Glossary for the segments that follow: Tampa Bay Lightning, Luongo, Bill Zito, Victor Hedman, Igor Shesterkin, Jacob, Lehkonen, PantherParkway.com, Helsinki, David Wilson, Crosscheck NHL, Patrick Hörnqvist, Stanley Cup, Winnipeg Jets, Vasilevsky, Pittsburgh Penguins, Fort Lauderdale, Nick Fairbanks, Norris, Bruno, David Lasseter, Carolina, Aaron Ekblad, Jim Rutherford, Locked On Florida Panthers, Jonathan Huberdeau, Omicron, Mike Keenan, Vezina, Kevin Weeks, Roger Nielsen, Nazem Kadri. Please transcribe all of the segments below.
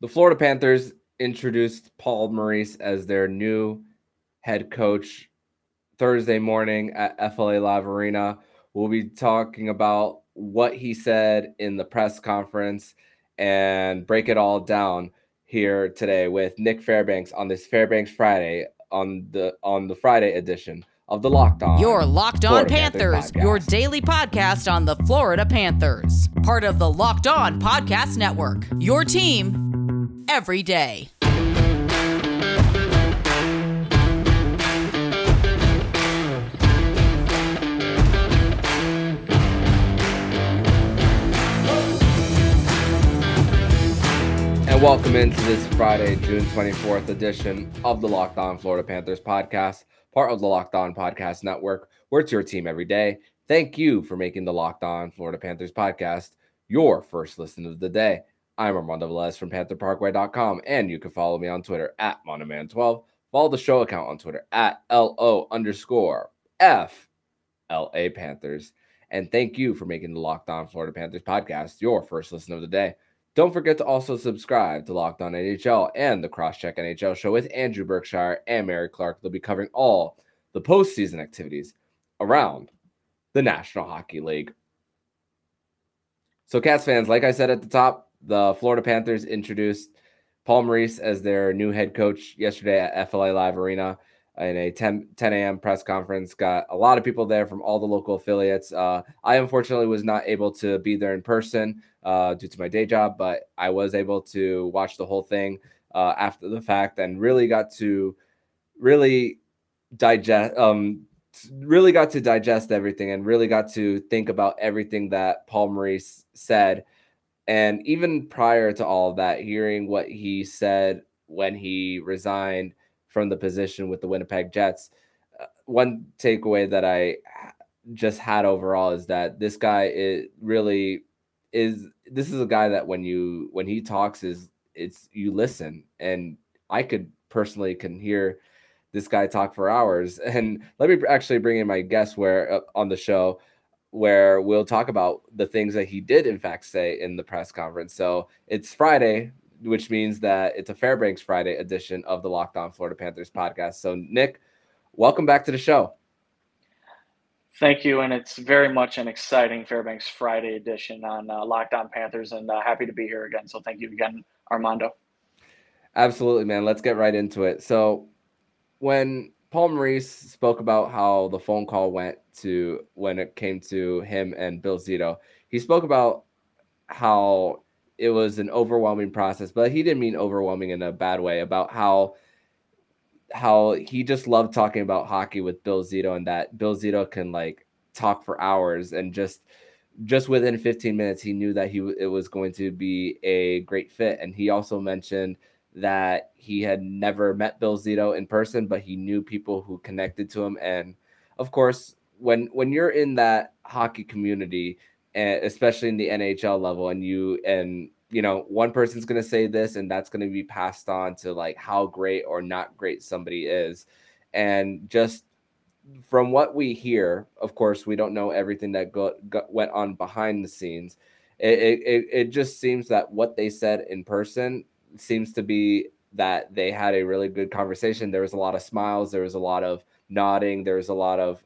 The Florida Panthers introduced Paul Maurice as their new head coach Thursday morning at FLA Live Arena. We'll be talking about what he said in the press conference and break it all down here today with Nick Fairbanks on this Fairbanks Friday on the Friday edition of the Locked On. Your Locked On Panthers, your daily podcast on the Florida Panthers, part of the Locked On Podcast Network. Your team every day. Welcome into this Friday, June 24th edition of the Locked On Florida Panthers podcast, part of the Locked On Podcast Network, where it's your team every day. Thank you for making the Locked On Florida Panthers podcast your first listen of the day. I'm Armando Velez from PantherParkway.com, and you can follow me on Twitter at MonoMan12. Follow the show account on Twitter at @LO_FLA Panthers. And thank you for making the Locked On Florida Panthers podcast your first listen of the day. Don't forget to also subscribe to Locked On NHL and the Crosscheck NHL show with Andrew Berkshire and Mary Clark. They'll be covering all the postseason activities around the National Hockey League. So Cats fans, like I said at the top, the Florida Panthers introduced Paul Maurice as their new head coach yesterday at FLA Live Arena in a 10 a.m. press conference. Got a lot of people there from all the local affiliates. I unfortunately was not able to be there in person due to my day job, but I was able to watch the whole thing after the fact and really got to digest everything and really got to think about everything that Paul Maurice said. And even prior to all of that, hearing what he said when he resigned from the position with the Winnipeg Jets, one takeaway that I just had overall is that this guy is a guy that when he talks you listen, and I can hear this guy talk for hours. And let me actually bring in my guest on the show where we'll talk about the things that he did in fact say in the press conference. So it's Friday, which means that it's a Fairbanks Friday edition of the Locked On Florida Panthers podcast. So, Nick, welcome back to the show. Thank you, and it's very much an exciting Fairbanks Friday edition on Locked On Panthers, and happy to be here again. So thank you again, Armando. Absolutely, man. Let's get right into it. So when Paul Maurice spoke about how the phone call went to when it came to him and Bill Zito, he spoke about how it was an overwhelming process, but he didn't mean overwhelming in a bad way, about how he just loved talking about hockey with Bill Zito, and that Bill Zito can talk for hours, and just within 15 minutes, he knew that it was going to be a great fit. And he also mentioned that he had never met Bill Zito in person, but he knew people who connected to him. And of course, when you're in that hockey community, and especially in the NHL level, and one person's going to say this, and that's going to be passed on to how great or not great somebody is. And just from what we hear, of course, we don't know everything that went on behind the scenes. It just seems that what they said in person seems to be that they had a really good conversation. There was a lot of smiles. There was a lot of nodding. There was a lot of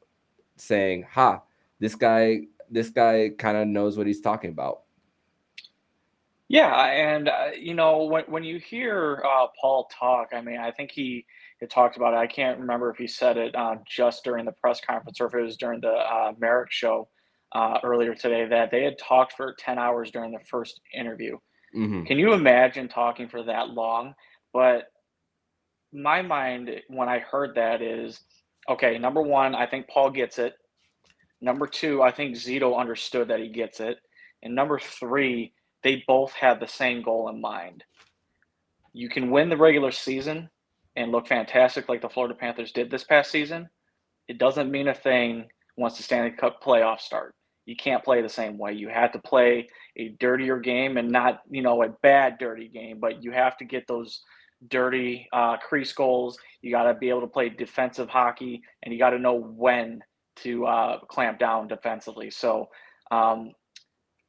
saying, ha, this guy kind of knows what he's talking about. Yeah. And, when you hear Paul talk, I think he talked about it. I can't remember if he said it just during the press conference or if it was during the Merrick show earlier today, that they had talked for 10 hours during the first interview. Mm-hmm. Can you imagine talking for that long? But my mind, when I heard that, is, okay, number one, I think Paul gets it. Number two, I think Zito understood that he gets it. And number three, they both had the same goal in mind. You can win the regular season and look fantastic like the Florida Panthers did this past season. It doesn't mean a thing once the Stanley Cup playoffs start. You can't play the same way. You have to play a dirtier game, and not, a bad dirty game, but you have to get those dirty crease goals. You got to be able to play defensive hockey, and you got to know when to clamp down defensively. So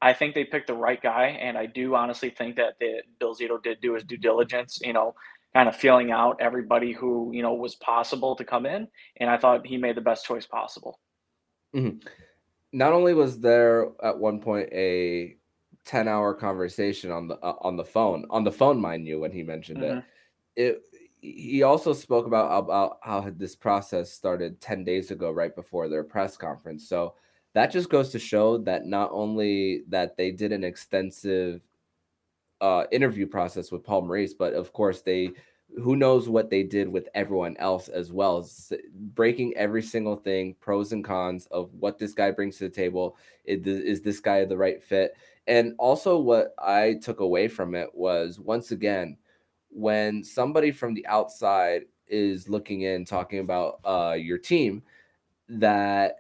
I think they picked the right guy, and I do honestly think that Bill Zito did do his due diligence, kind of feeling out everybody who, was possible to come in, and I thought he made the best choice possible. Mm-hmm. Not only was there at one point a 10-hour conversation on the phone, mind you, when he mentioned mm-hmm. He also spoke about how this process started 10 days ago, right before their press conference. So that just goes to show that not only that they did an extensive interview process with Paul Maurice, but of course who knows what they did with everyone else as well, breaking every single thing, pros and cons of what this guy brings to the table. Is this guy the right fit? And also what I took away from it was, once again, when somebody from the outside is looking in, talking about your team, that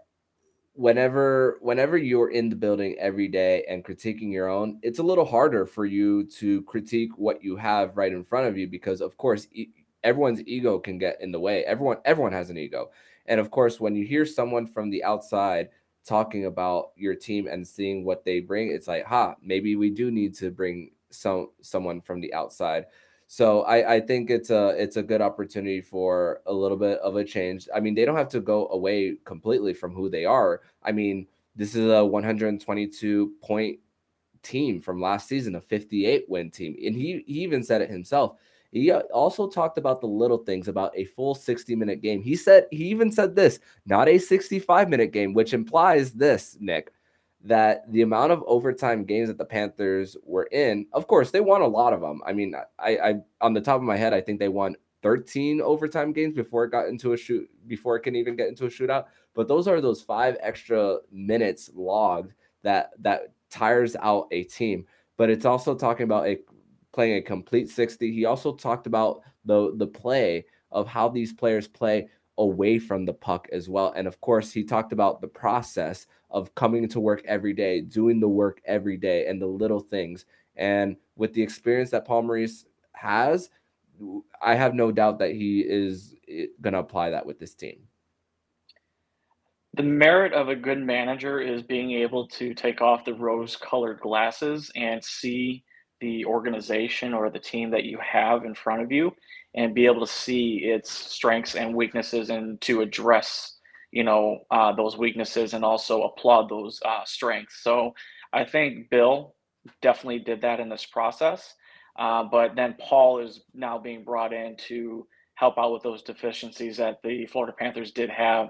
whenever you're in the building every day and critiquing your own, it's a little harder for you to critique what you have right in front of you, because of course everyone's ego can get in the way. Everyone has an ego. And of course, when you hear someone from the outside talking about your team and seeing what they bring, it's like, maybe we do need to bring someone from the outside. So I think it's a good opportunity for a little bit of a change. I mean, they don't have to go away completely from who they are. I mean, this is a 122-point team from last season, a 58-win team. And he even said it himself. He also talked about the little things, about a full 60-minute game. He even said this, not a 65-minute game, which implies this, Nick, that the amount of overtime games that the Panthers were in, of course, they won a lot of them. I mean, I on the top of my head, I think they won 13 overtime games before it can even get into a shootout. But those are those 5 extra minutes logged that tires out a team. But it's also talking about playing a complete 60. He also talked about the play of how these players play away from the puck as well. And of course, he talked about the process of coming to work every day, doing the work every day, and the little things. And with the experience that Paul Maurice has, I have no doubt that he is going to apply that with this team. The merit of a good manager is being able to take off the rose-colored glasses and see the organization or the team that you have in front of you, and be able to see its strengths and weaknesses, and to address, those weaknesses, and also applaud those strengths. So I think Bill definitely did that in this process. But then Paul is now being brought in to help out with those deficiencies that the Florida Panthers did have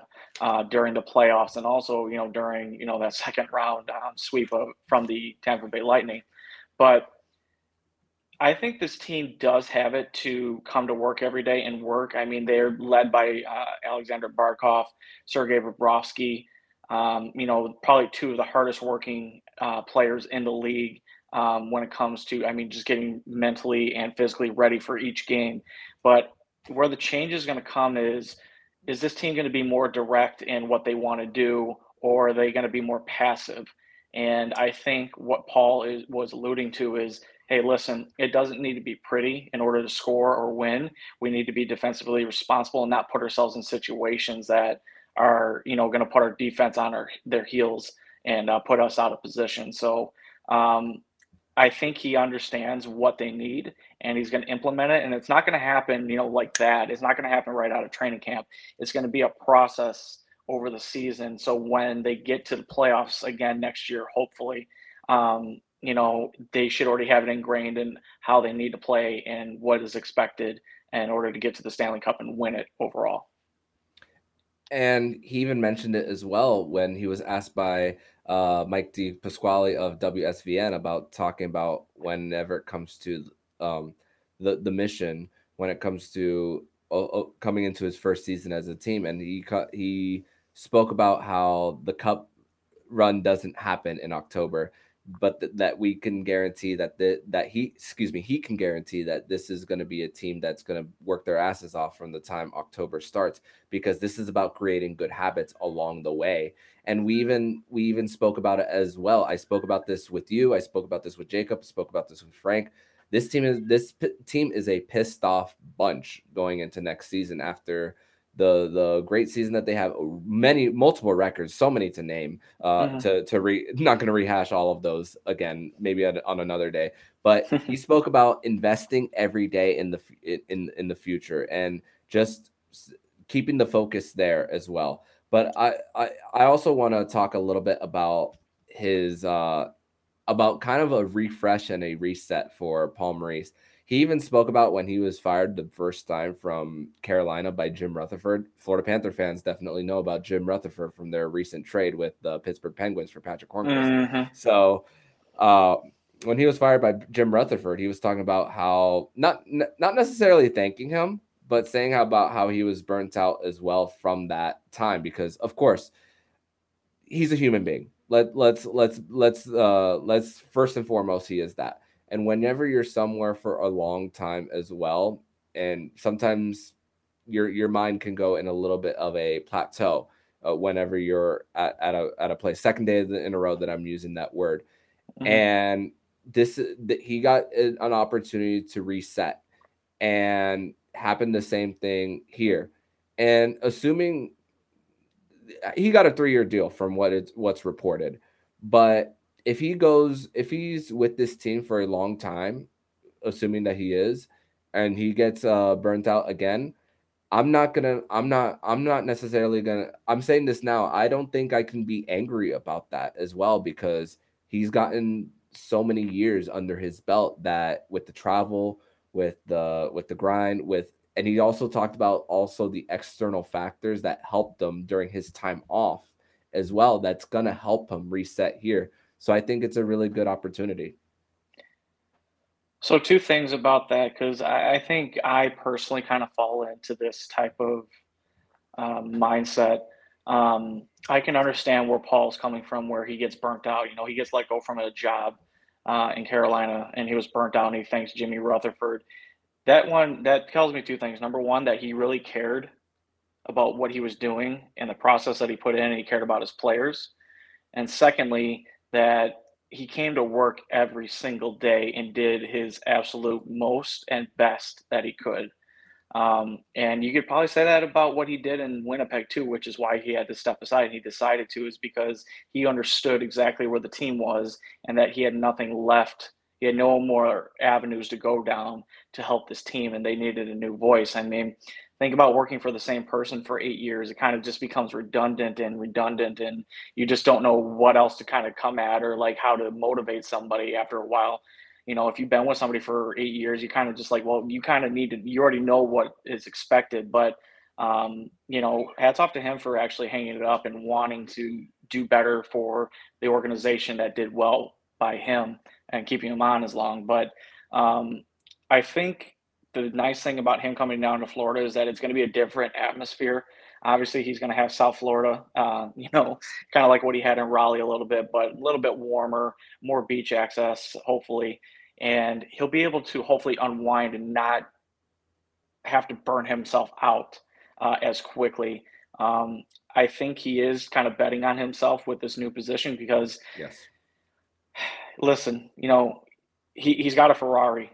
during the playoffs, and also, during, that second round sweep from the Tampa Bay Lightning. But I think this team does have it to come to work every day and work. I mean, they're led by Alexander Barkov, Sergei Bobrovsky, probably two of the hardest working players in the league when it comes to, just getting mentally and physically ready for each game. But where the change is going to come is this team going to be more direct in what they want to do, or are they going to be more passive? And I think what Paul was alluding to is, hey, listen, it doesn't need to be pretty in order to score or win. We need to be defensively responsible and not put ourselves in situations that are, going to put our defense on their heels and put us out of position. So I think he understands what they need, and he's going to implement it. And it's not going to happen, like that. It's not going to happen right out of training camp. It's going to be a process over the season. So when they get to the playoffs again next year, hopefully, they should already have it ingrained in how they need to play and what is expected in order to get to the Stanley Cup and win it overall. And he even mentioned it as well when he was asked by Mike DePasquale of WSVN about talking about whenever it comes to the mission, when it comes to coming into his first season as a team. And he spoke about how the cup run doesn't happen in October, but that we can guarantee he can guarantee that this is going to be a team that's going to work their asses off from the time October starts, because this is about creating good habits along the way. And we even spoke about it as well. I spoke about this with you. I spoke about this with Jacob. I spoke about this with Frank. This team is a pissed off bunch going into next season after the great season that they have, multiple records, so many to name, not going to rehash all of those again, maybe on another day, but he spoke about investing every day in the future and just keeping the focus there as well. But I also want to talk a little bit about his, about kind of a refresh and a reset for Paul Maurice. He even spoke about when he was fired the first time from Carolina by Jim Rutherford. Florida Panther fans definitely know about Jim Rutherford from their recent trade with the Pittsburgh Penguins for Patrick Hörnqvist. Mm-hmm. So when he was fired by Jim Rutherford, he was talking about how not necessarily thanking him, but saying about how he was burnt out as well from that time, because of course he's a human being. Let's first and foremost, he is that. And whenever you're somewhere for a long time as well, and sometimes your mind can go in a little bit of a plateau whenever you're at a place. Second day in a row that I'm using that word. Mm-hmm. And he got an opportunity to reset, and happened the same thing here. And assuming he got a 3-year deal from what's reported, but if he's with this team for a long time, assuming that he is, and he gets burnt out again, I'm saying this now. I don't think I can be angry about that as well, because he's gotten so many years under his belt that with the travel, with the grind, and he also talked about also the external factors that helped him during his time off as well. That's going to help him reset here. So I think it's a really good opportunity. So two things about that, because I think I personally kind of fall into this type of mindset. I can understand where Paul's coming from, where he gets burnt out. You know, he gets let go from a job in Carolina, and he was burnt out, and he thanks Jimmy Rutherford. That tells me two things. Number one, that he really cared about what he was doing and the process that he put in, and he cared about his players. And secondly, that he came to work every single day and did his absolute most and best that he could. And you could probably say that about what he did in Winnipeg too, which is why he had to step aside, and he decided to, is because he understood exactly where the team was and that he had nothing left. He had no more avenues to go down to help this team, and they needed a new voice. I mean, think about working for the same person for 8 years. It kind of just becomes redundant, and you just don't know what else to kind of come at, or like how to motivate somebody after a while. You know, if you've been with somebody for 8 years, you kind of just like, well, you kind of need to, you already know what is expected. But, you know, hats off to him for actually hanging it up and wanting to do better for the organization that did well by him and keeping him on as long. But I think the nice thing about him coming down to Florida is that it's going to be a different atmosphere. Obviously, he's going to have South Florida, you know, kind of like what he had in Raleigh a little bit, but a little bit warmer, more beach access, hopefully. And he'll be able to hopefully unwind and not have to burn himself out as quickly. I think he is kind of betting on himself with this new position because, yes, listen, you know, he's got a Ferrari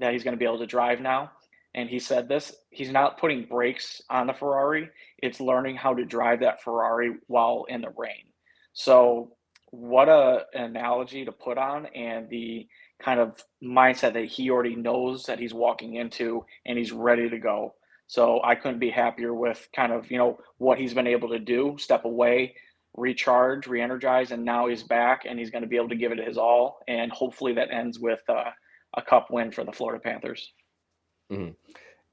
that he's going to be able to drive now. And he said this, he's not putting brakes on the Ferrari. It's learning how to drive that Ferrari while in the rain. So what an analogy to put on, and the kind of mindset that he already knows that he's walking into, and he's ready to go. So I couldn't be happier with kind of, you know, what he's been able to do, step away, recharge, re-energize, and now he's back and he's going to be able to give it his all. And hopefully that ends with a cup win for the Florida Panthers. Mm-hmm.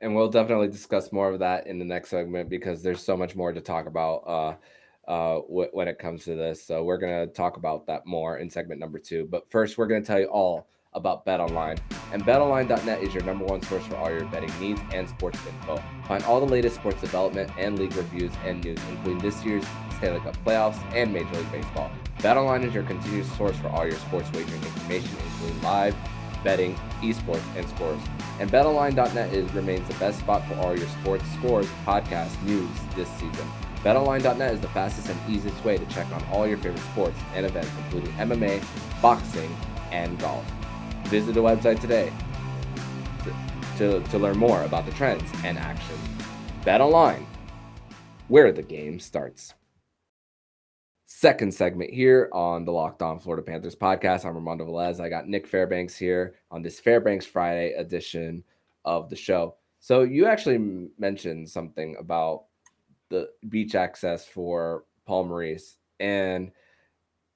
And we'll definitely discuss more of that in the next segment, because there's so much more to talk about when it comes to this. So we're going to talk about that more in segment number 2. But first, we're going to tell you all about BetOnline. And BetOnline.net is your number one source for all your betting needs and sports info. Find all the latest sports development and league reviews and news, including this year's Stanley Cup playoffs and Major League Baseball. BetOnline is your continued source for all your sports wagering information, including live betting, esports, and scores. And BetOnline.net remains the best spot for all your sports scores, podcasts, news this season. BetOnline.net is the fastest and easiest way to check on all your favorite sports and events, including MMA, boxing, and golf. Visit the website today to learn more about the trends and action. BetOnline, where the game starts. Second segment here on the Locked On Florida Panthers podcast. I'm Armando Velez. I got Nick Fairbanks here on this Fairbanks Friday edition of the show. So you actually mentioned something about the beach access for Paul Maurice. And,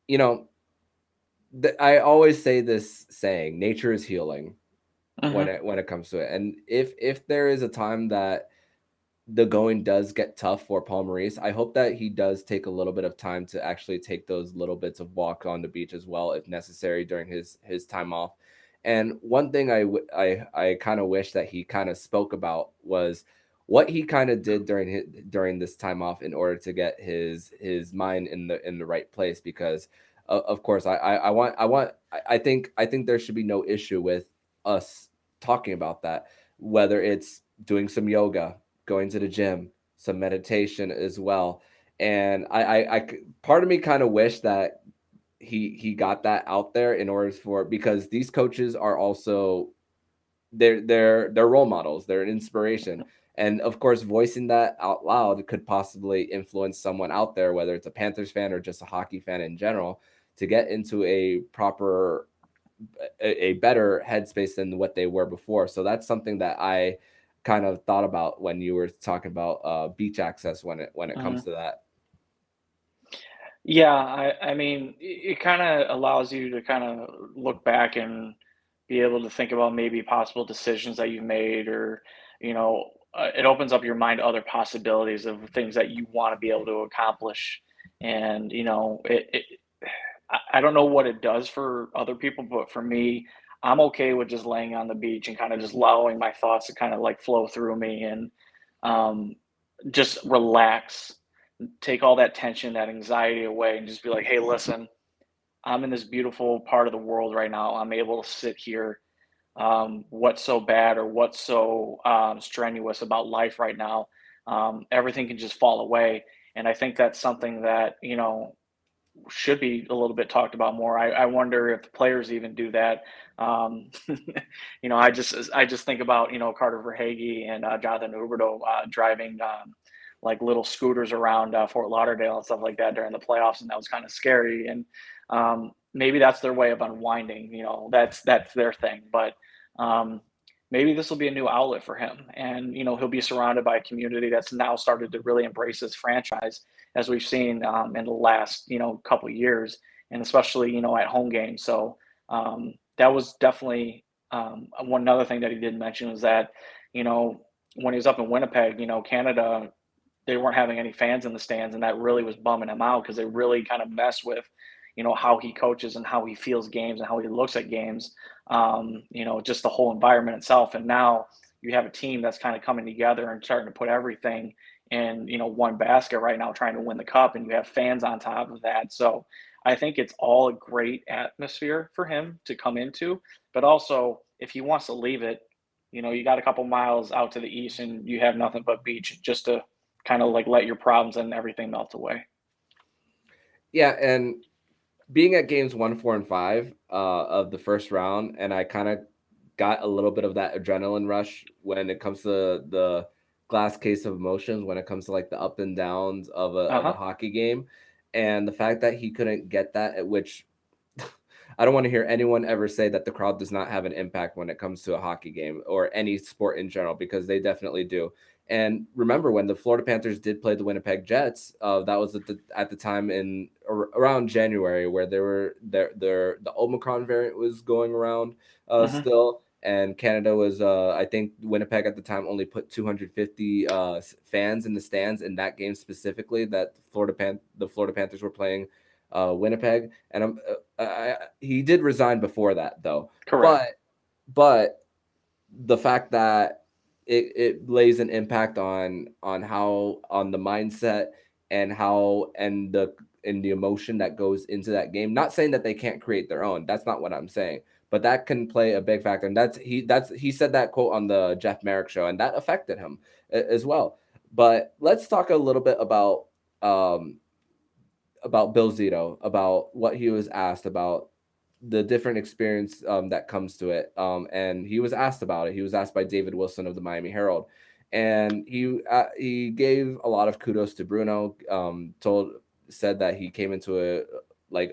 you know, I always say this saying, nature is healing when it comes to it. And if there is a time that the going does get tough for Paul Maurice, I hope that he does take a little bit of time to actually take those little bits of walk on the beach as well, if necessary, during his time off. And one thing I kind of wish that he kind of spoke about was what he kind of did during this time off in order to get his mind in the right place. Because of course, I think there should be no issue with us talking about that, whether it's doing some yoga, going to the gym, some meditation as well. And I part of me kind of wish that he got that out there in order for, because these coaches are also they're role models, they're an inspiration. And of course, voicing that out loud could possibly influence someone out there, whether it's a Panthers fan or just a hockey fan in general, to get into a proper, a better headspace than what they were before. So that's something that I kind of thought about when you were talking about beach access when it comes to that. Yeah, I mean, it kind of allows you to kind of look back and be able to think about maybe possible decisions that you made, or, you know, it opens up your mind to other possibilities of things that you want to be able to accomplish. And, you know, I don't know what it does for other people, but for me, I'm okay with just laying on the beach and kind of just allowing my thoughts to kind of like flow through me and just relax, take all that tension, that anxiety away, and just be like, hey, listen, I'm in this beautiful part of the world right now. I'm able to sit here. What's so bad or what's so strenuous about life right now? Everything can just fall away. And I think that's something that, you know, should be a little bit talked about more. I wonder if the players even do that. You know, I just think about, you know, Carter Verhaeghe and Jonathan Huberdeau driving like little scooters around Fort Lauderdale and stuff like that during the playoffs. And that was kind of scary. And maybe that's their way of unwinding, you know, that's their thing. But maybe this will be a new outlet for him. And, you know, he'll be surrounded by a community that's now started to really embrace his franchise, as we've seen in the last, you know, couple of years, and especially, you know, at home games. So that was definitely one other thing that he did mention was that, you know, when he was up in Winnipeg, you know, Canada, they weren't having any fans in the stands, and that really was bumming him out because they really kind of messed with, you know, how he coaches and how he feels games and how he looks at games, you know, just the whole environment itself. And now you have a team that's kind of coming together and starting to put everything in, you know, one basket right now, trying to win the cup, and you have fans on top of that. So I think it's all a great atmosphere for him to come into. But also, if he wants to leave it, you know, you got a couple miles out to the east and you have nothing but beach, just to kind of like let your problems and everything melt away. Yeah. And being at games 1, 4, and 5 of the first round, and I kind of got a little bit of that adrenaline rush when it comes to the glass case of emotions, when it comes to like the up and downs of a hockey game. And the fact that he couldn't get that, which I don't want to hear anyone ever say that the crowd does not have an impact when it comes to a hockey game or any sport in general, because they definitely do. And remember when the Florida Panthers did play the Winnipeg Jets, that was at the time in around January where they were the Omicron variant was going around still, and Canada was I think Winnipeg at the time only put 250 fans in the stands in that game specifically that the Florida Panthers were playing Winnipeg, and he did resign before that though. Correct. But the fact that it lays an impact on the mindset and the emotion that goes into that game. Not saying that they can't create their own. That's not what I'm saying. But that can play a big factor. And he said that quote on the Jeff Merrick show, and that affected him as well. But let's talk a little bit about Bill Zito, about what he was asked about, the different experience that comes to it. And he was asked about it. He was asked by David Wilson of the Miami Herald. And he gave a lot of kudos to Bruno. Said that he came into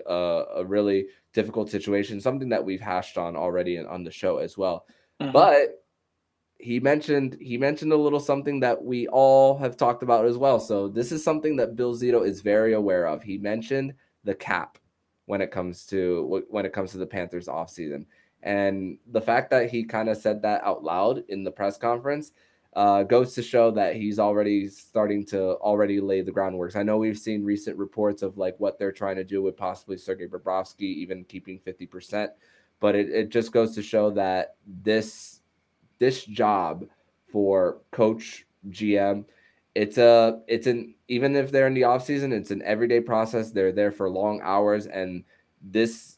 a really difficult situation, something that we've hashed on already on the show as well. Uh-huh. But he mentioned a little something that we all have talked about as well. So this is something that Bill Zito is very aware of. He mentioned the cap when it comes to the Panthers offseason. And the fact that he kind of said that out loud in the press conference goes to show that he's already starting to lay the groundwork. I know we've seen recent reports of like what they're trying to do with possibly Sergei Bobrovsky, even keeping 50%. But it just goes to show that this job for coach, GM, even if they're in the offseason, it's an everyday process. They're there for long hours. And this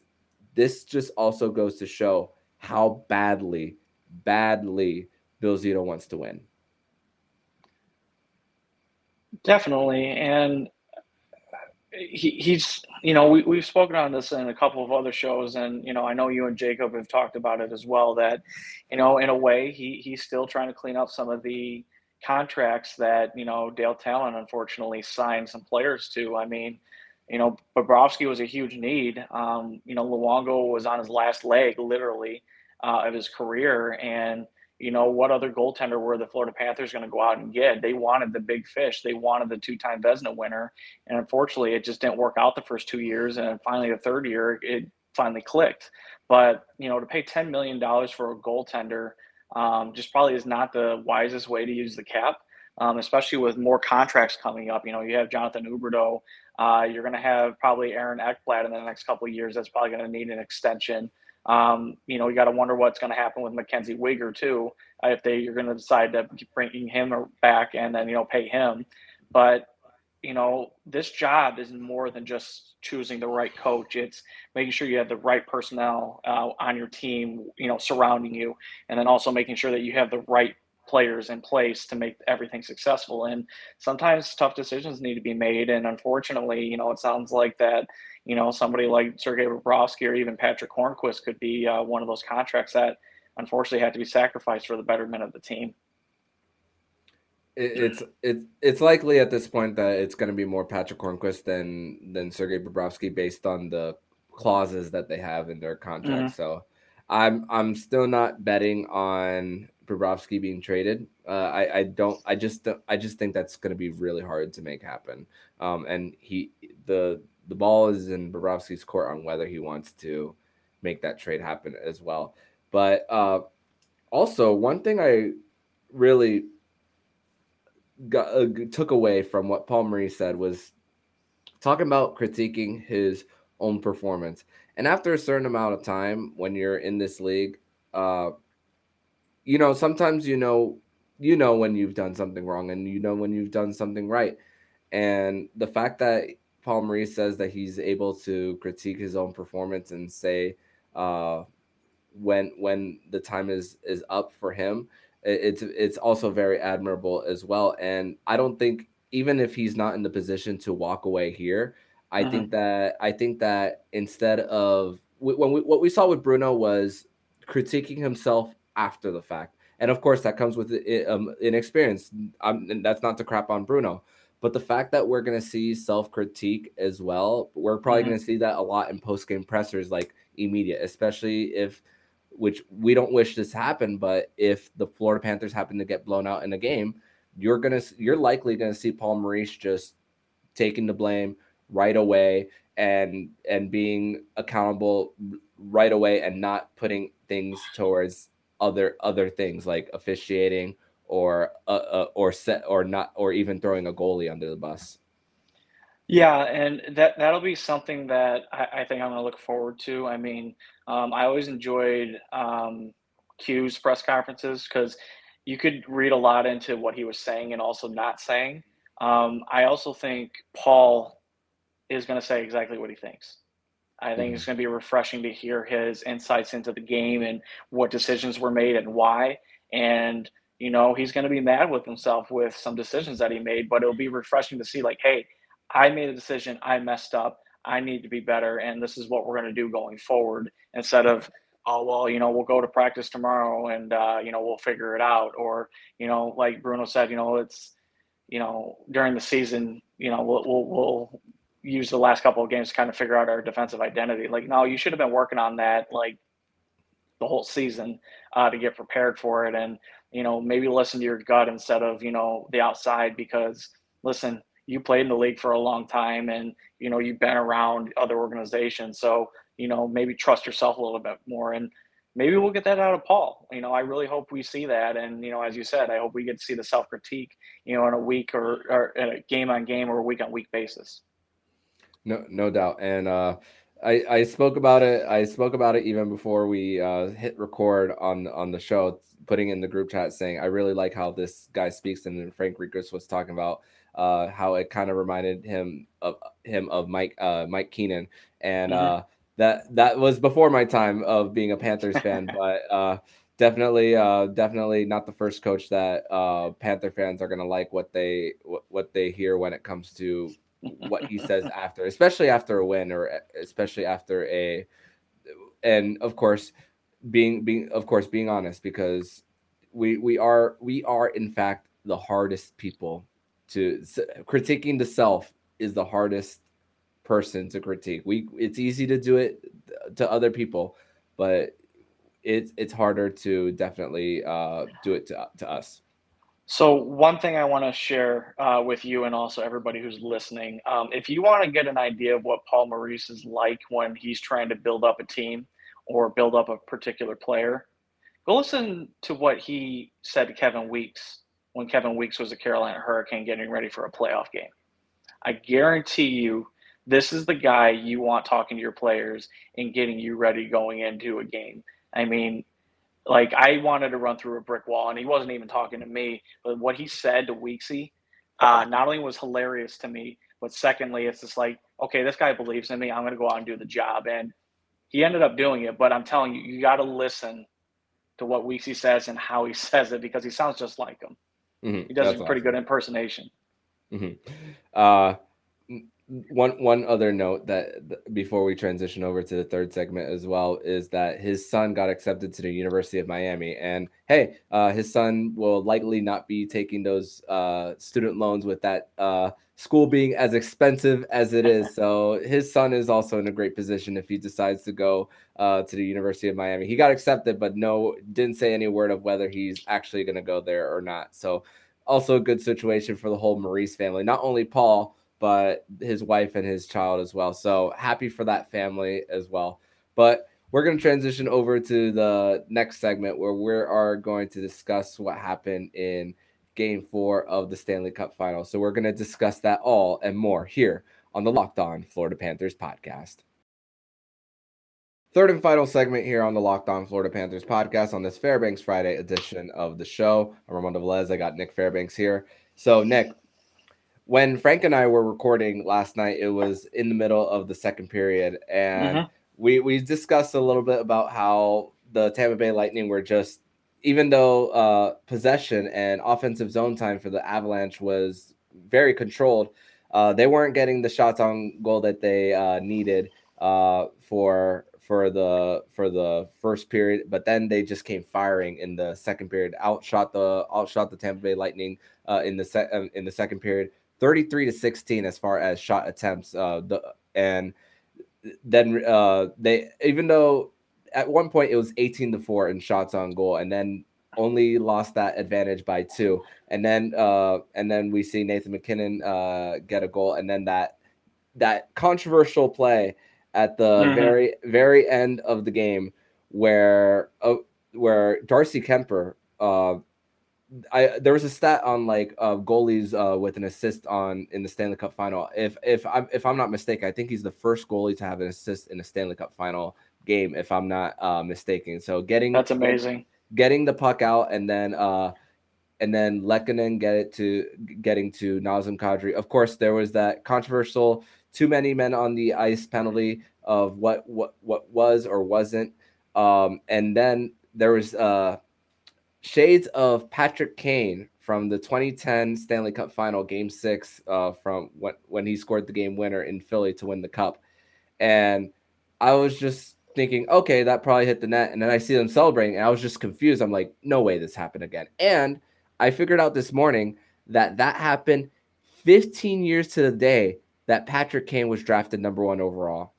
just also goes to show how badly Bill Zito wants to win. Definitely. And he's, you know, we've spoken on this in a couple of other shows, and, you know, I know you and Jacob have talked about it as well, that, you know, in a way he's still trying to clean up some of the contracts that, you know, Dale Talon unfortunately signed some players to. I mean, you know, Bobrovsky was a huge need. You know, Luongo was on his last leg, literally, of his career. And, you know, what other goaltender were the Florida Panthers going to go out and get? They wanted the big fish. They wanted the two-time Vezina winner. And unfortunately, it just didn't work out the first 2 years. And finally, the third year, it finally clicked. But, you know, to pay $10 million for a goaltender just probably is not the wisest way to use the cap, especially with more contracts coming up. You know, you have Jonathan Huberdeau. You're going to have probably Aaron Ekblad in the next couple of years. That's probably going to need an extension. You know, you got to wonder what's going to happen with Mackenzie Wieger too, if you're going to decide to keep bringing him back and then, you know, pay him. But, you know, this job is more than just choosing the right coach. It's making sure you have the right personnel on your team, you know, surrounding you, and then also making sure that you have the right players in place to make everything successful. And sometimes tough decisions need to be made. And unfortunately, you know, it sounds like that, you know, somebody like Sergei Bobrovsky or even Patrick Hörnqvist could be one of those contracts that unfortunately had to be sacrificed for the betterment of the team. It's likely at this point that it's going to be more Patrick Hörnqvist than Sergei Bobrovsky based on the clauses that they have in their contract. Mm-hmm. So I'm still not betting on Bobrovsky being traded. I just think that's going to be really hard to make happen. And the ball is in Bobrovsky's court on whether he wants to make that trade happen as well. But also, one thing I really took away from what Paul Maurice said was talking about critiquing his own performance. And after a certain amount of time, when you're in this league, you know, sometimes you know when you've done something wrong and you know when you've done something right. And the fact that Paul Maurice says that he's able to critique his own performance and say when the time is up for him, it's also very admirable as well. And I don't think, even if he's not in the position to walk away here, I uh-huh. think that instead of what we saw with Bruno was critiquing himself after the fact. And of course that comes with inexperience. And that's not to crap on Bruno, but the fact that we're going to see self-critique as well, we're probably mm-hmm. going to see that a lot in post-game pressers, like immediate, especially if, which we don't wish this happened, but if the Florida Panthers happen to get blown out in a game, you're likely going to see Paul Maurice just taking the blame right away and being accountable right away and not putting things towards other things like officiating or even throwing a goalie under the bus. Yeah, and that'll be something that I think I'm going to look forward to. I mean, I always enjoyed Q's press conferences because you could read a lot into what he was saying and also not saying. I also think Paul is going to say exactly what he thinks. I think it's going to be refreshing to hear his insights into the game and what decisions were made and why. And, you know, he's going to be mad with himself with some decisions that he made, but it'll be refreshing to see like, hey, I made a decision. I messed up. I need to be better. And this is what we're going to do going forward, instead of, oh, well, you know, we'll go to practice tomorrow and, you know, we'll figure it out. Or, you know, like Bruno said, you know, it's, you know, during the season, you know, we'll use the last couple of games to kind of figure out our defensive identity. Like, no, you should have been working on that, like, the whole season to get prepared for it. And, you know, maybe listen to your gut instead of, you know, the outside, because listen, you played in the league for a long time and, you know, you've been around other organizations. So, you know, maybe trust yourself a little bit more, and maybe we'll get that out of Paul. You know, I really hope we see that. And, you know, as you said, I hope we get to see the self-critique, you know, in a week or in a game on game or a week on week basis. No doubt. And, I spoke about it. I spoke about it even before we hit record on the show, putting in the group chat saying, I really like how this guy speaks. And then Frank Riegers was talking about how it kind of reminded him of Mike Keenan. And that was before my time of being a Panthers fan, but definitely not the first coach that Panther fans are going to like what they hear when it comes to what he says after, especially after a win, or especially after a, and of course being honest, because we are in fact the hardest people to critiquing the self is the hardest person to critique. It's easy to do it to other people, but it's harder to definitely do it to us. So one thing I want to share with you and also everybody who's listening, if you want to get an idea of what Paul Maurice is like when he's trying to build up a team or build up a particular player, go listen to what he said to Kevin Weeks when Kevin Weeks was a Carolina Hurricane getting ready for a playoff game. I guarantee you this is the guy you want talking to your players and getting you ready going into a game. I mean, like, I wanted to run through a brick wall, and he wasn't even talking to me. But what he said to Weeksy not only was hilarious to me, but secondly, it's just like, okay, this guy believes in me. I'm going to go out and do the job. And he ended up doing it. But I'm telling you, you got to listen to what Weeksy says and how he says it, because he sounds just like him. Mm-hmm. He does a pretty good impersonation. Mm-hmm. One other note that before we transition over to the third segment as well is that his son got accepted to the University of Miami, and hey, his son will likely not be taking those student loans with that school being as expensive as it is. So his son is also in a great position if he decides to go to the University of Miami. He got accepted, but didn't say any word of whether he's actually going to go there or not. So also a good situation for the whole Maurice family, not only Paul, but his wife and his child as well. So happy for that family as well. But we're going to transition over to the next segment where we are going to discuss what happened in Game 4 of the Stanley Cup Final. So we're going to discuss that all and more here on the Locked On Florida Panthers podcast. Third and final segment here on the Locked On Florida Panthers podcast on this Fairbanks Friday edition of the show. I'm Armando Velez. I got Nick Fairbanks here. So, Nick, when Frank and I were recording last night, it was in the middle of the second period, and we discussed a little bit about how the Tampa Bay Lightning were just, even though possession and offensive zone time for the Avalanche was very controlled, they weren't getting the shots on goal that they needed for the first period, but then they just came firing in the second period. Outshot the Tampa Bay Lightning in the second period, 33-16 as far as shot attempts, and then they, even though at one point it was 18-4 in shots on goal, and then only lost that advantage by 2, and then we see Nathan MacKinnon get a goal, and then that controversial play at the very, very end of the game where Darcy Kemper, there was a stat on like goalies with an assist in the Stanley Cup Final. If I'm not mistaken, I think he's the first goalie to have an assist in a Stanley Cup Final game, if I'm not mistaken. So that's amazing. Getting the puck out and then Lehkonen getting to Nazem Kadri. Of course, there was that controversial too many men on the ice penalty of what was or wasn't, and then there was shades of Patrick Kane from the 2010 Stanley Cup Final, Game 6, from when he scored the game winner in Philly to win the cup. And I was just thinking, okay, that probably hit the net. And then I see them celebrating, and I was just confused. I'm like, no way this happened again. And I figured out this morning that that happened 15 years to the day that Patrick Kane was drafted number one overall.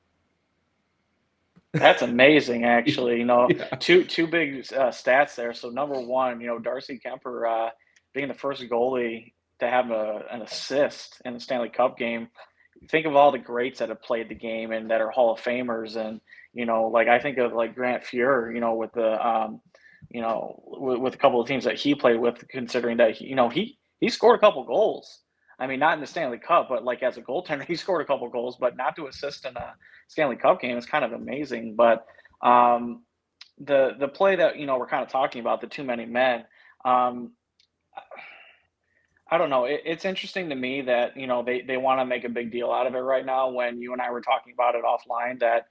That's amazing, actually. You know, yeah. two big stats there. So number one, you know, Darcy Kemper being the first goalie to have an assist in the Stanley Cup game. Think of all the greats that have played the game and that are Hall of Famers. And, you know, like I think of like Grant Fuhr, you know, with the, you know, with a couple of teams that he played with, considering that, he, you know, he scored a couple goals. I mean, not in the Stanley Cup, but like as a goaltender, he scored a couple goals, but not to assist in a Stanley Cup game is kind of amazing. But the play that, you know, we're kind of talking about, the too many men, I don't know. It's interesting to me that, you know, they want to make a big deal out of it right now when you and I were talking about it offline, that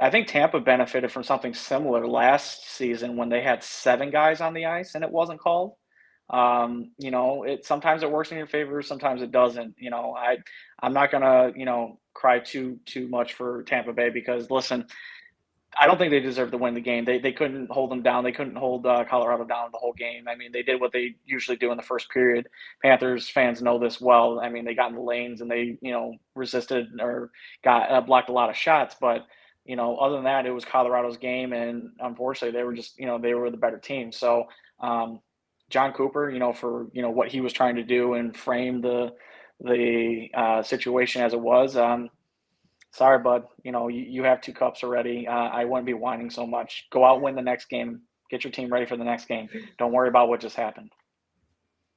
I think Tampa benefited from something similar last season when they had 7 guys on the ice and it wasn't called. You know, sometimes it works in your favor, sometimes it doesn't. You know, I'm not going to, you know, cry too much for Tampa Bay because, listen, I don't think they deserve to win the game. They couldn't hold them down. They couldn't hold Colorado down the whole game. I mean, they did what they usually do in the first period. Panthers fans know this well. I mean, they got in the lanes and they, you know, resisted or got blocked a lot of shots. But, you know, other than that, it was Colorado's game. And unfortunately, they were just, you know, they were the better team. So John Cooper, you know, for, you know, what he was trying to do and frame the situation as it was, sorry, bud, you know, you have 2 cups already. I wouldn't be whining so much. Go out, win the next game. Get your team ready for the next game. Don't worry about what just happened.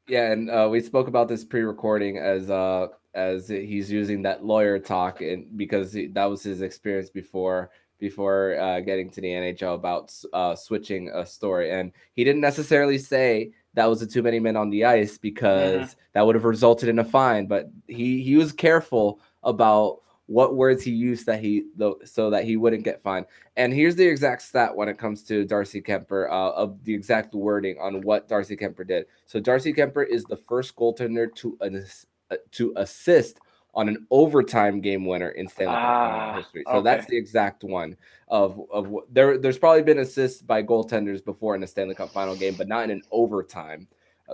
Yeah, and we spoke about this pre-recording as he's using that lawyer talk, and because that was his experience before getting to the NHL about switching a story. And he didn't necessarily say that was a too many men on the ice because that would have resulted in a fine, but he was careful about what words he used so that he wouldn't get fined. And here's the exact stat when it comes to Darcy Kemper, of the exact wording on what Darcy Kemper did. So Darcy Kemper is the first goaltender to assist on an overtime game winner in Stanley Cup history. So that's the exact one of what, there's probably been assists by goaltenders before in a Stanley Cup final game, but not in an overtime.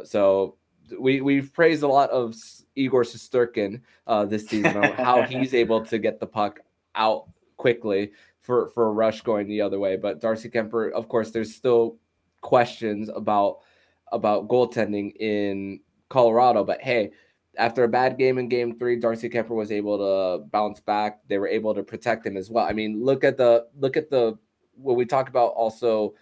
So we've praised a lot of Igor Shesterkin this season on how he's able to get the puck out quickly for a rush going the other way. But Darcy Kemper, of course, there's still questions about goaltending in Colorado. But hey, after a bad game in Game 3, Darcy Kemper was able to bounce back. They were able to protect him as well. I mean, look at when we talk about also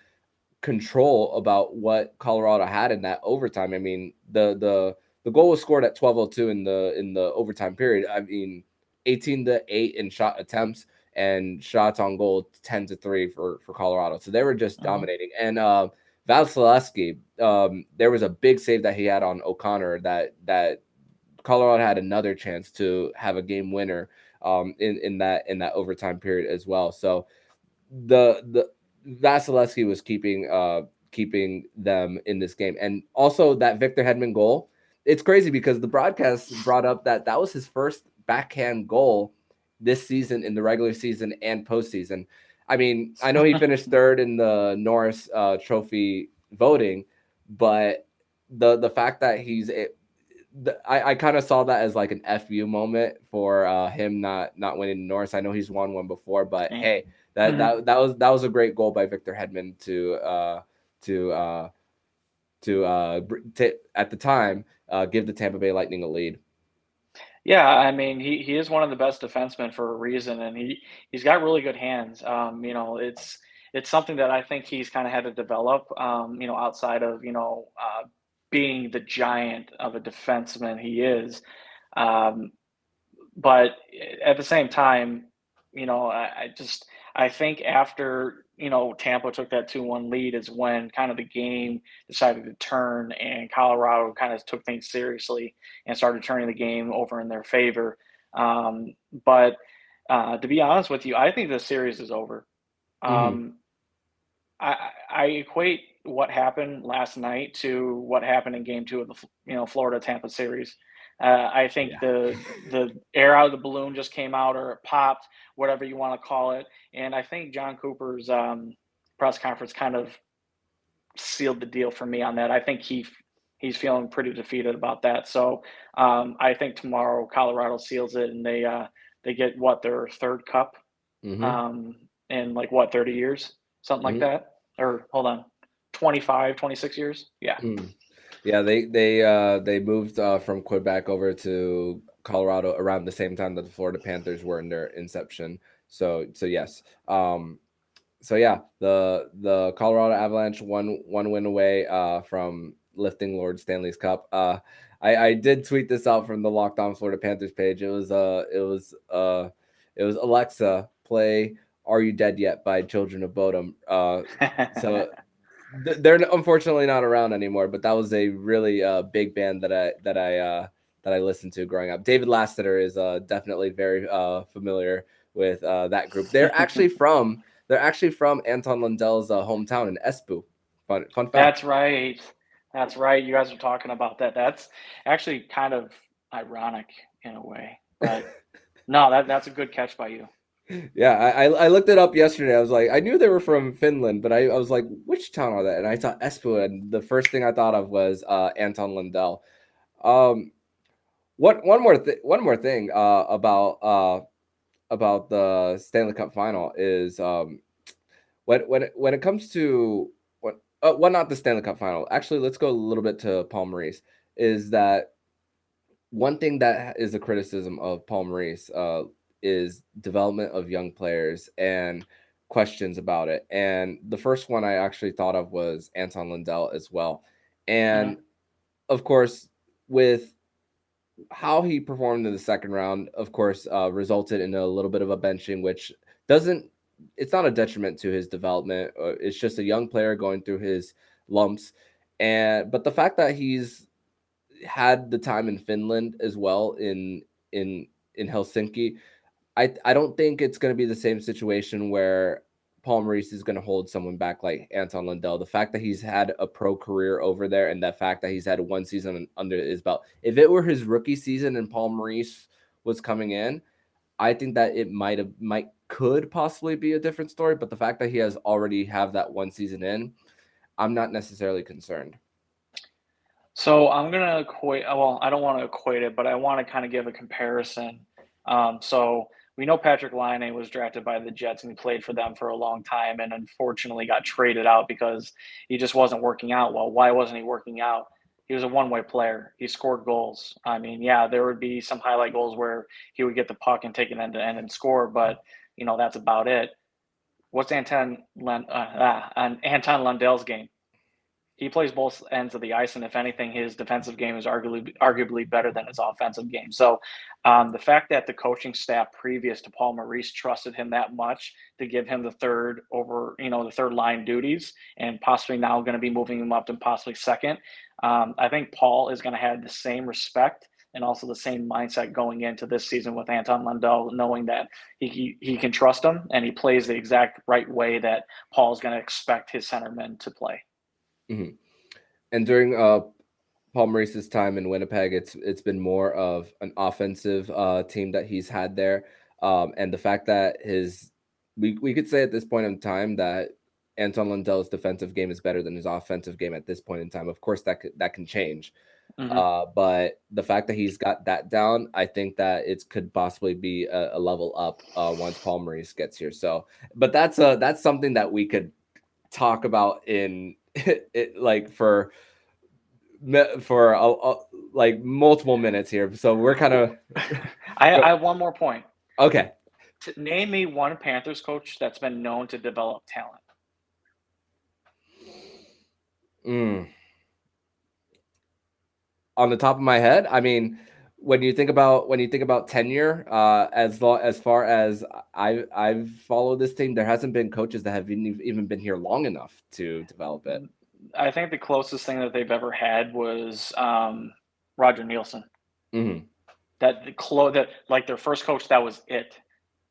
control about what Colorado had in that overtime. I mean, the goal was scored at 12:02 in the overtime period. I mean, 18-8 in shot attempts and shots on goal 10-3 for Colorado. So they were just dominating. And Vasilevsky, there was a big save that he had on O'Connor that Colorado had another chance to have a game winner in that overtime period as well. So the Vasilevsky was keeping them in this game. And also that Victor Hedman goal, it's crazy because the broadcast brought up that was his first backhand goal this season in the regular season and postseason. I mean, I know he finished third in the Norris trophy voting, but the fact that I kind of saw that as like an FU moment for him not winning Norris. I know he's won one before, but hey, that was a great goal by Victor Hedman to at the time give the Tampa Bay Lightning a lead. Yeah, I mean he is one of the best defensemen for a reason, and he's got really good hands. You know, it's something that I think he's kind of had to develop. You know, outside of being the giant of a defenseman he is, but at the same time, you know, I think after, you know, Tampa took that 2-1 lead is when kind of the game decided to turn and Colorado kind of took things seriously and started turning the game over in their favor. But to be honest with you, I think the series is over. I equate what happened last night to what happened in Game 2 of the Florida Tampa series. I think the air out of the balloon just came out, or it popped, whatever you want to call it. And I think John Cooper's press conference kind of sealed the deal for me on that. I think he's feeling pretty defeated about that. So I think tomorrow Colorado seals it, and they get their third cup in 30 years, something like that, or 25, 26 years. Yeah. Mm. Yeah. They moved from Quebec over to Colorado around the same time that the Florida Panthers were in their inception. So yes. The Colorado Avalanche one win away from lifting Lord Stanley's Cup. I did tweet this out from the Locked On Florida Panthers page. It was Alexa, play "Are You Dead Yet" by Children of Bodom. So they're unfortunately not around anymore, but that was a really big band that I listened to growing up. David Lasseter is definitely very familiar with that group. They're actually from Anton Lundell's hometown in Espoo. Fun fact. That's right. You guys are talking about that. That's actually kind of ironic in a way. But no, that's a good catch by you. Yeah, I looked it up yesterday. I was like, I knew they were from Finland, but I was like, which town are that? And I saw Espoo, and the first thing I thought of was Anton Lundell. One more thing about the Stanley Cup final is when it comes to not the Stanley Cup final. Actually, let's go a little bit to Paul Maurice. Is that one thing that is a criticism of Paul Maurice? Is development of young players and questions about it. And the first one I actually thought of was Anton Lundell as well. And of course, with how he performed in the second round, of course, resulted in a little bit of a benching, which it's not a detriment to his development. It's just a young player going through his lumps. But the fact that he's had the time in Finland as well in Helsinki, I don't think it's going to be the same situation where Paul Maurice is going to hold someone back like Anton Lundell. The fact that he's had a pro career over there, and the fact that he's had one season under his belt. If it were his rookie season and Paul Maurice was coming in, I think that it could possibly be a different story. But the fact that he has already have that one season in, I'm not necessarily concerned. So I'm going to equate. Well, I don't want to equate it, but I want to kind of give a comparison. So we know Patrick Laine was drafted by the Jets, and he played for them for a long time and unfortunately got traded out because he just wasn't working out. Well, why wasn't he working out? He was a one-way player. He scored goals. I mean, yeah, there would be some highlight goals where he would get the puck and take it end-to-end and score, but, that's about it. What's Anton Lundell's game? He plays both ends of the ice, and if anything, his defensive game is arguably better than his offensive game. So the fact that the coaching staff previous to Paul Maurice trusted him that much to give him the third line duties, and possibly now going to be moving him up to possibly second. I think Paul is going to have the same respect and also the same mindset going into this season with Anton Lundell, knowing that he can trust him and he plays the exact right way that Paul's going to expect his centermen to play. Mm-hmm. And during Paul Maurice's time in Winnipeg, it's been more of an offensive team that he's had there, and the fact that we could say at this point in time that Anton Lundell's defensive game is better than his offensive game at this point in time. Of course, that can change, but the fact that he's got that down, I think that it could possibly be a level up once Paul Maurice gets here. So, but that's something that we could talk about in. for multiple minutes here. So we're kind of, I have one more point. Okay. Name me one Panthers coach that's been known to develop talent. On the top of my head. I mean, when you think about tenure, as far as I've followed this team, there hasn't been coaches that have even been here long enough to develop it. I think the closest thing that they've ever had was Roger Nielsen. Mm-hmm. Their first coach, that was it.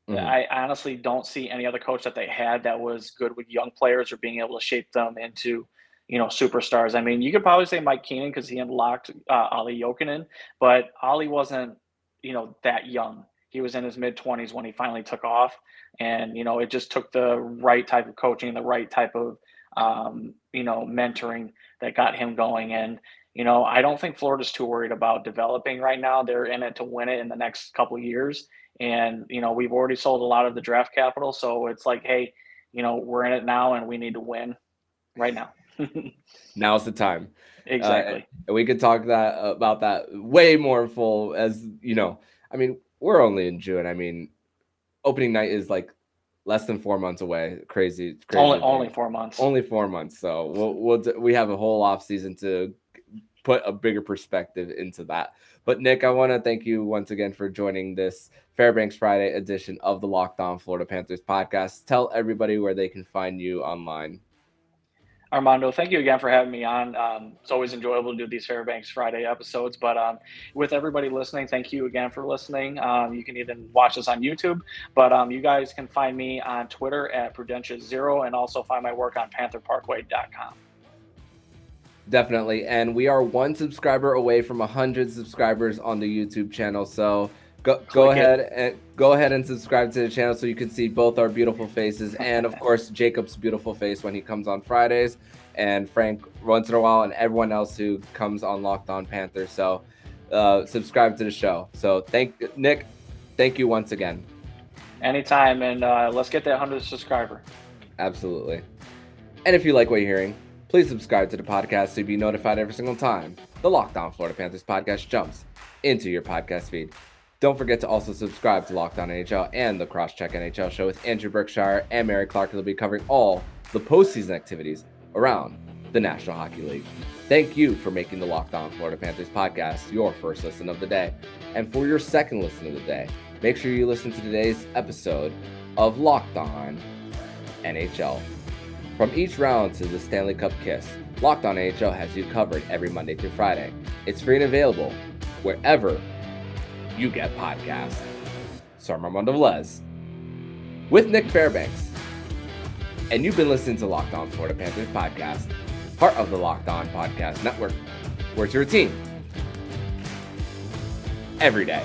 Mm-hmm. I honestly don't see any other coach that they had that was good with young players or being able to shape them into you know, superstars. I mean, you could probably say Mike Keenan because he unlocked Olli Jokinen, but Olli wasn't, you know, that young. He was in his mid-20s when he finally took off. And, you know, it just took the right type of coaching, the right type of, you know, mentoring that got him going. And, you know, I don't think Florida's too worried about developing right now. They're in it to win it in the next couple of years. And, you know, we've already sold a lot of the draft capital. So it's like, hey, you know, we're in it now and we need to win right now. Now's the time. Exactly. And we could talk that about that way more in full as, you know, I mean, we're only in June. I mean, opening night is like less than 4 months away. Crazy. Only 4 months. Only 4 months. So we have a whole off season to put a bigger perspective into that. But Nick, I want to thank you once again for joining this Fairbanks Friday edition of the Locked On Florida Panthers podcast. Tell everybody where they can find you online. Armando, thank you again for having me on. It's always enjoyable to do these Fairbanks Friday episodes, but with everybody listening, thank you again for listening. You can even watch us on YouTube, but you guys can find me on Twitter at Prudentia0 and also find my work on PantherParkway.com. Definitely. And we are one subscriber away from 100 subscribers on the YouTube channel. So go ahead and subscribe to the channel so you can see both our beautiful faces and, of course, Jacob's beautiful face when he comes on Fridays, and Frank once in a while, and everyone else who comes on Locked On Panthers. So subscribe to the show. So Nick, thank you once again. Anytime, and let's get that 100th subscriber. Absolutely. And if you like what you're hearing, please subscribe to the podcast so you'll be notified every single time the Locked On Florida Panthers podcast jumps into your podcast feed. Don't forget to also subscribe to Locked On NHL and the Crosscheck NHL show with Andrew Berkshire and Mary Clark. They'll be covering all the postseason activities around the National Hockey League. Thank you for making the Locked On Florida Panthers podcast your first listen of the day. And for your second listen of the day, make sure you listen to today's episode of Locked On NHL. From each round to the Stanley Cup kiss, Locked On NHL has you covered every Monday through Friday. It's free and available wherever you get podcasts. So I'm Armando Velez with Nick Fairbanks, and you've been listening to Locked On Florida Panthers podcast, part of the Locked On Podcast Network. Where's your team every day.